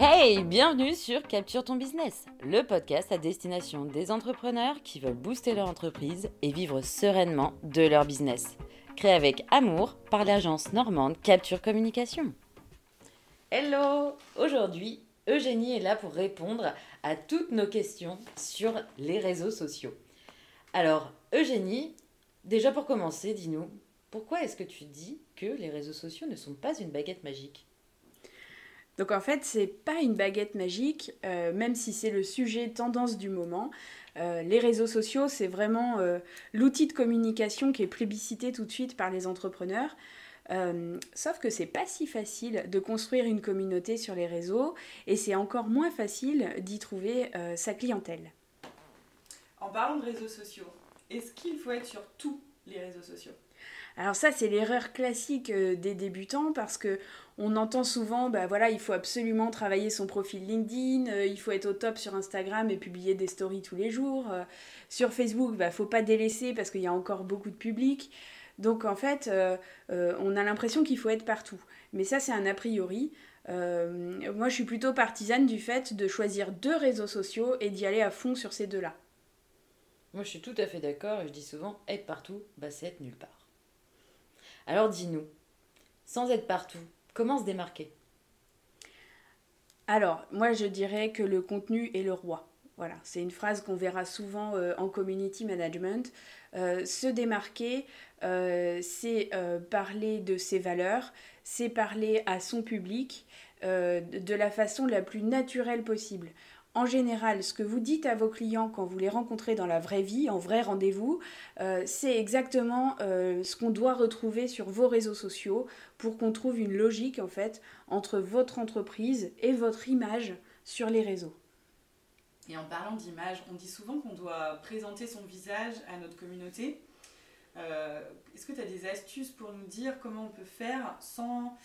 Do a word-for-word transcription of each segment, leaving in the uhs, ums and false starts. Hey, bienvenue sur Capture ton business, le podcast à destination des entrepreneurs qui veulent booster leur entreprise et vivre sereinement de leur business. Créé avec amour par l'agence normande Capture Communication. Hello! Aujourd'hui, Eugénie est là pour répondre à toutes nos questions sur les réseaux sociaux. Alors, Eugénie, déjà pour commencer, dis-nous, pourquoi est-ce que tu dis que les réseaux sociaux ne sont pas une baguette magique ? Donc en fait, c'est pas une baguette magique, euh, même si c'est le sujet tendance du moment. Euh, les réseaux sociaux, c'est vraiment euh, l'outil de communication qui est plébiscité tout de suite par les entrepreneurs. Euh, sauf que c'est pas si facile de construire une communauté sur les réseaux et c'est encore moins facile d'y trouver euh, sa clientèle. En parlant de réseaux sociaux, est-ce qu'il faut être sur tous les réseaux sociaux ? Alors ça, c'est l'erreur classique des débutants parce que on entend souvent, bah voilà, il faut absolument travailler son profil LinkedIn, euh, il faut être au top sur Instagram et publier des stories tous les jours. Euh, sur Facebook, bah faut pas délaisser parce qu'il y a encore beaucoup de public. Donc en fait, euh, euh, on a l'impression qu'il faut être partout. Mais ça, c'est un a priori. Euh, moi, je suis plutôt partisane du fait de choisir deux réseaux sociaux et d'y aller à fond sur ces deux-là. Moi, je suis tout à fait d'accord et je dis souvent, être partout, bah c'est être nulle part. Alors dis-nous, sans être partout, comment se démarquer ? Alors, moi je dirais que le contenu est le roi. Voilà, c'est une phrase qu'on verra souvent euh, en community management. Euh, se démarquer, euh, c'est euh, parler de ses valeurs, c'est parler à son public euh, de la façon la plus naturelle possible. En général, ce que vous dites à vos clients quand vous les rencontrez dans la vraie vie, en vrai rendez-vous, euh, c'est exactement euh, ce qu'on doit retrouver sur vos réseaux sociaux pour qu'on trouve une logique en fait entre votre entreprise et votre image sur les réseaux. Et en parlant d'image, on dit souvent qu'on doit présenter son visage à notre communauté. Euh, est-ce que tu as des astuces pour nous dire comment on peut faire sans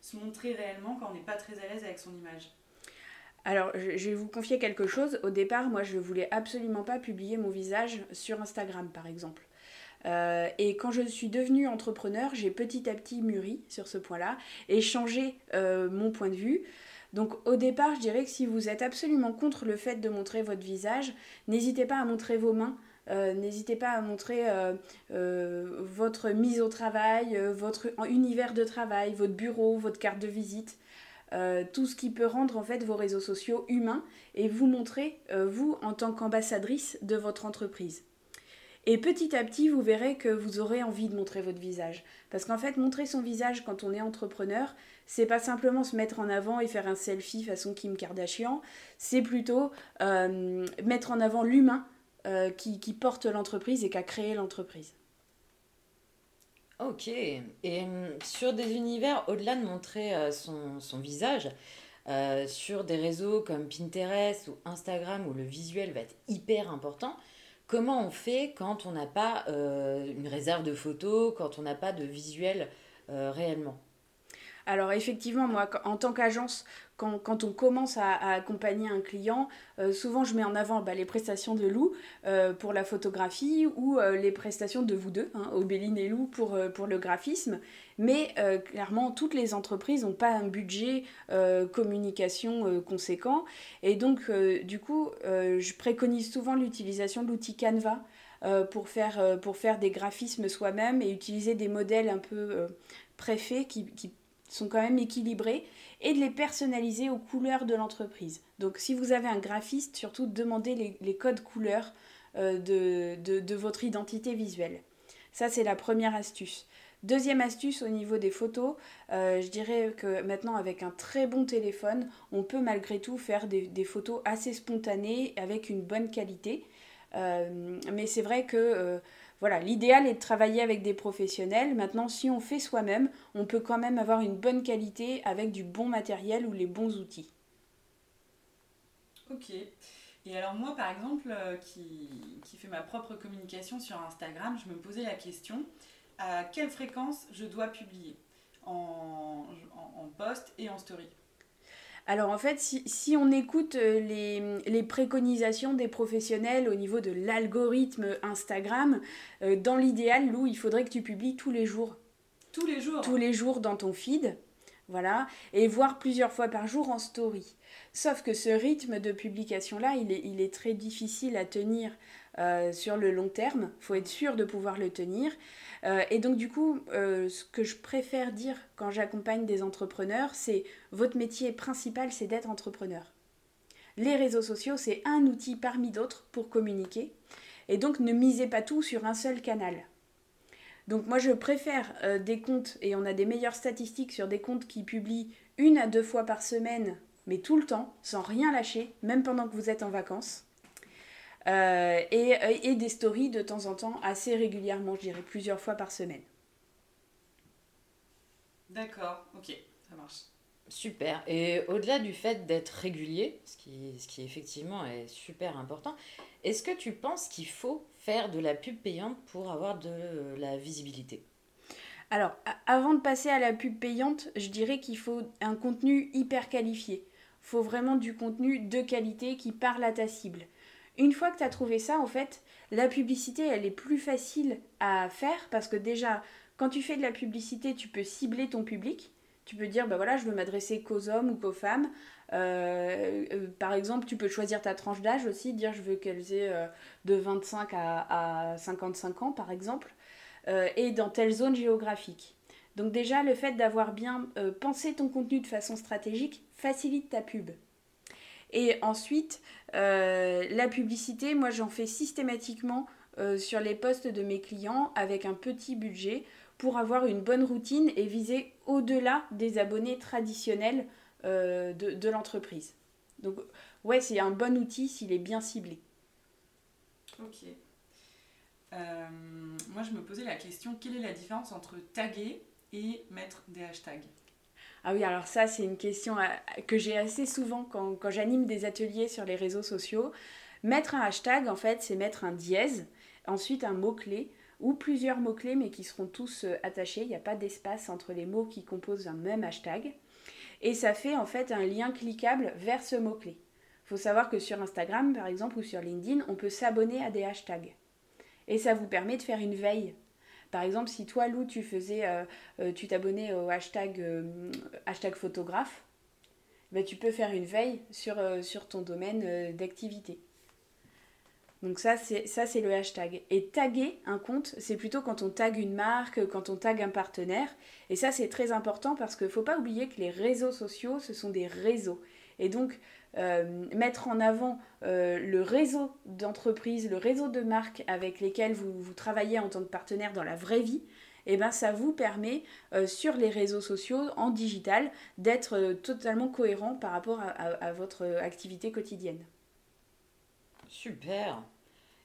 se montrer réellement quand on n'est pas très à l'aise avec son image ? Alors, je vais vous confier quelque chose. Au départ, moi, je voulais absolument pas publier mon visage sur Instagram, par exemple. Euh, et quand je suis devenue entrepreneur, j'ai petit à petit mûri sur ce point-là et changé euh, mon point de vue. Donc, au départ, je dirais que si vous êtes absolument contre le fait de montrer votre visage, n'hésitez pas à montrer vos mains. Euh, n'hésitez pas à montrer euh, euh, votre mise au travail, euh, votre univers de travail, votre bureau, votre carte de visite. Euh, tout ce qui peut rendre en fait vos réseaux sociaux humains et vous montrer euh, vous en tant qu'ambassadrice de votre entreprise. Et petit à petit, vous verrez que vous aurez envie de montrer votre visage. Parce qu'en fait, montrer son visage quand on est entrepreneur, c'est pas simplement se mettre en avant et faire un selfie façon Kim Kardashian, c'est plutôt euh, mettre en avant l'humain euh, qui, qui porte l'entreprise et qui a créé l'entreprise. Ok, et sur des univers, au-delà de montrer son, son visage, euh, sur des réseaux comme Pinterest ou Instagram où le visuel va être hyper important, comment on fait quand on n'a pas euh, une réserve de photos, quand on n'a pas de visuel euh, réellement ? Alors effectivement, moi, en tant qu'agence, quand, quand on commence à, à accompagner un client, euh, souvent je mets en avant bah, les prestations de Lou euh, pour la photographie ou euh, les prestations de vous deux, hein, Obéline et Lou pour, euh, pour le graphisme. Mais euh, clairement, toutes les entreprises n'ont pas un budget euh, communication euh, conséquent. Et donc, euh, du coup, euh, je préconise souvent l'utilisation de l'outil Canva. Pour faire, pour faire des graphismes soi-même et utiliser des modèles un peu euh, préfaits qui, qui sont quand même équilibrés et de les personnaliser aux couleurs de l'entreprise. Donc si vous avez un graphiste, surtout demandez les, les codes couleurs euh, de, de, de votre identité visuelle. Ça, c'est la première astuce. Deuxième astuce au niveau des photos, euh, je dirais que maintenant avec un très bon téléphone, on peut malgré tout faire des, des photos assez spontanées avec une bonne qualité. Euh, mais c'est vrai que euh, voilà, l'idéal est de travailler avec des professionnels. Maintenant, si on fait soi-même, on peut quand même avoir une bonne qualité avec du bon matériel ou les bons outils. Ok. Et alors moi, par exemple, euh, qui, qui fait ma propre communication sur Instagram, je me posais la question, à quelle fréquence je dois publier en, en, en post et en story ? Alors en fait, si, si on écoute les, les préconisations des professionnels au niveau de l'algorithme Instagram, euh, dans l'idéal, Lou, il faudrait que tu publies tous les jours. Tous les jours ? Tous les jours dans ton feed. Voilà, et voir plusieurs fois par jour en story. Sauf que ce rythme de publication-là, il est, il est très difficile à tenir euh, sur le long terme. Il faut être sûr de pouvoir le tenir. Euh, et donc du coup, euh, ce que je préfère dire quand j'accompagne des entrepreneurs, c'est votre métier principal, c'est d'être entrepreneur. Les réseaux sociaux, c'est un outil parmi d'autres pour communiquer. Et donc ne misez pas tout sur un seul canal. Donc moi je préfère euh, des comptes, et on a des meilleures statistiques sur des comptes qui publient une à deux fois par semaine, mais tout le temps, sans rien lâcher, même pendant que vous êtes en vacances. Euh, et, et des stories de temps en temps, assez régulièrement, je dirais plusieurs fois par semaine. D'accord, ok, ça marche. Super, et au-delà du fait d'être régulier, ce qui, ce qui effectivement est super important, est-ce que tu penses qu'il faut faire de la pub payante pour avoir de la visibilité ? Alors, avant de passer à la pub payante, je dirais qu'il faut un contenu hyper qualifié. Il faut vraiment du contenu de qualité qui parle à ta cible. Une fois que tu as trouvé ça, en fait, la publicité, elle est plus facile à faire parce que déjà, quand tu fais de la publicité, tu peux cibler ton public. Tu peux dire, bah voilà, je veux m'adresser qu'aux hommes ou qu'aux femmes. Euh, euh, par exemple, tu peux choisir ta tranche d'âge aussi, dire je veux qu'elles aient euh, de vingt-cinq à, à cinquante-cinq ans, par exemple, euh, et dans telle zone géographique. Donc déjà, le fait d'avoir bien euh, pensé ton contenu de façon stratégique facilite ta pub. Et ensuite, euh, la publicité, moi j'en fais systématiquement euh, sur les posts de mes clients avec un petit budget, pour avoir une bonne routine et viser au-delà des abonnés traditionnels euh, de, de l'entreprise. Donc ouais, c'est un bon outil s'il est bien ciblé. Ok. Euh, moi, je me posais la question, quelle est la différence entre taguer et mettre des hashtags ? Ah oui, alors ça, c'est une question à, que j'ai assez souvent quand, quand j'anime des ateliers sur les réseaux sociaux. Mettre un hashtag, en fait, c'est mettre un dièse, ensuite un mot-clé, ou plusieurs mots-clés, mais qui seront tous attachés. Il n'y a pas d'espace entre les mots qui composent un même hashtag. Et ça fait en fait un lien cliquable vers ce mot-clé. Il faut savoir que sur Instagram, par exemple, ou sur LinkedIn, on peut s'abonner à des hashtags. Et ça vous permet de faire une veille. Par exemple, si toi, Lou, tu, faisais, euh, tu t'abonnais au hashtag, euh, hashtag photographe, ben, tu peux faire une veille sur, euh, sur ton domaine euh, d'activité. Donc ça c'est, ça, c'est le hashtag. Et taguer un compte, c'est plutôt quand on tague une marque, quand on tague un partenaire. Et ça, c'est très important parce qu'il ne faut pas oublier que les réseaux sociaux, ce sont des réseaux. Et donc, euh, mettre en avant euh, le réseau d'entreprises, le réseau de marques avec lesquelles vous, vous travaillez en tant que partenaire dans la vraie vie, eh ben, ça vous permet, euh, sur les réseaux sociaux, en digital, d'être euh, totalement cohérent par rapport à, à, à votre activité quotidienne. Super.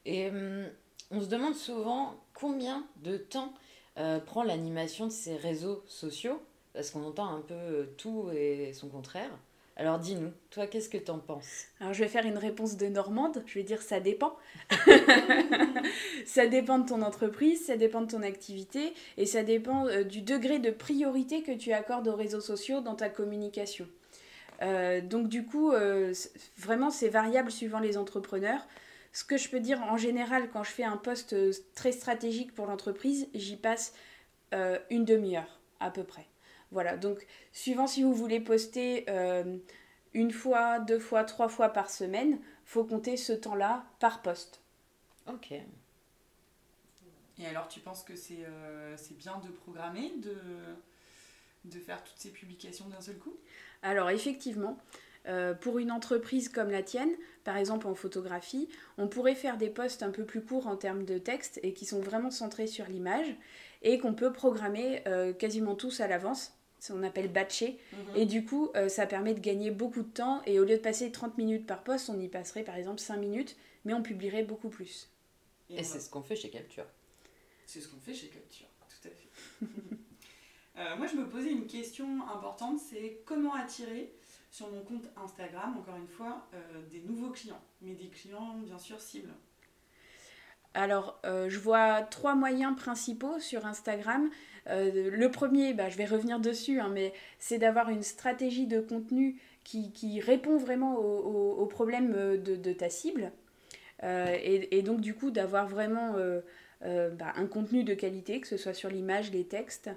Et hum, on se demande souvent combien de temps euh, prend l'animation de ces réseaux sociaux, parce qu'on entend un peu tout et son contraire. Alors dis-nous, toi, qu'est-ce que t'en penses ? Alors je vais faire une réponse de Normande, je vais dire ça dépend. Ça dépend de ton entreprise, ça dépend de ton activité, et ça dépend euh, du degré de priorité que tu accordes aux réseaux sociaux dans ta communication. Euh, donc du coup, euh, c'est, vraiment, c'est variable suivant les entrepreneurs. Ce que je peux dire en général, quand je fais un post très stratégique pour l'entreprise, j'y passe euh, une demi-heure à peu près. Voilà, donc suivant si vous voulez poster euh, une fois, deux fois, trois fois par semaine, il faut compter ce temps-là par post. Ok. Et alors, tu penses que c'est, euh, c'est bien de programmer, de, de faire toutes ces publications d'un seul coup ? Alors, effectivement... Euh, pour une entreprise comme la tienne, par exemple en photographie, on pourrait faire des posts un peu plus courts en termes de texte et qui sont vraiment centrés sur l'image et qu'on peut programmer euh, quasiment tous à l'avance, on appelle batcher, mm-hmm. Et du coup euh, ça permet de gagner beaucoup de temps et au lieu de passer trente minutes par post, on y passerait par exemple cinq minutes, mais on publierait beaucoup plus. Et, et voilà. C'est ce qu'on fait chez Capture. C'est ce qu'on fait chez Capture, tout à fait. euh, moi je me posais une question importante, c'est comment attirer sur mon compte Instagram, encore une fois, euh, des nouveaux clients, mais des clients bien sûr cibles. Alors, euh, je vois trois moyens principaux sur Instagram. Euh, le premier, bah, je vais revenir dessus, hein, mais c'est d'avoir une stratégie de contenu qui, qui répond vraiment aux au, au problèmes de, de ta cible. Euh, et, et donc, du coup, d'avoir vraiment euh, euh, bah, un contenu de qualité, que ce soit sur l'image, les textes.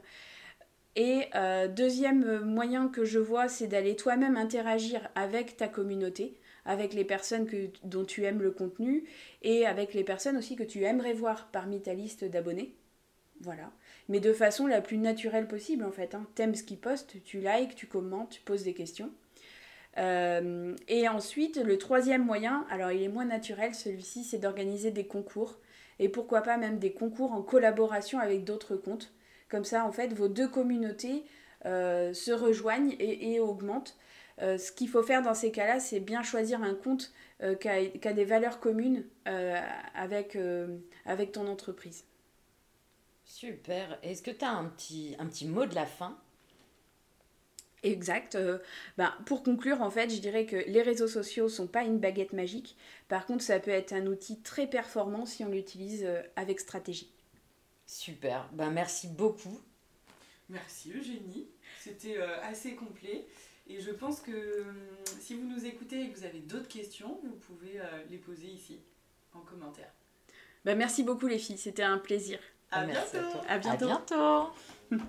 Et euh, deuxième moyen que je vois, c'est d'aller toi-même interagir avec ta communauté, avec les personnes que, dont tu aimes le contenu et avec les personnes aussi que tu aimerais voir parmi ta liste d'abonnés. Voilà. Mais de façon la plus naturelle possible en fait. Hein. T'aimes ce qu'ils postent, tu likes, tu commentes, tu poses des questions. Euh, et ensuite, le troisième moyen, alors il est moins naturel celui-ci, c'est d'organiser des concours. Et pourquoi pas même des concours en collaboration avec d'autres comptes. Comme ça, en fait, vos deux communautés euh, se rejoignent et, et augmentent. Euh, ce qu'il faut faire dans ces cas-là, c'est bien choisir un compte euh, qui a, qui a des valeurs communes euh, avec, euh, avec ton entreprise. Super. Est-ce que tu as un petit, un petit mot de la fin ? Exact. Euh, ben, pour conclure, en fait, je dirais que les réseaux sociaux ne sont pas une baguette magique. Par contre, ça peut être un outil très performant si on l'utilise euh, avec stratégie. Super, ben merci beaucoup. Merci Eugénie, c'était euh, assez complet et je pense que euh, si vous nous écoutez et que vous avez d'autres questions, vous pouvez euh, les poser ici en commentaire. Ben merci beaucoup les filles, c'était un plaisir. À, à bientôt. À, à bientôt. À bientôt.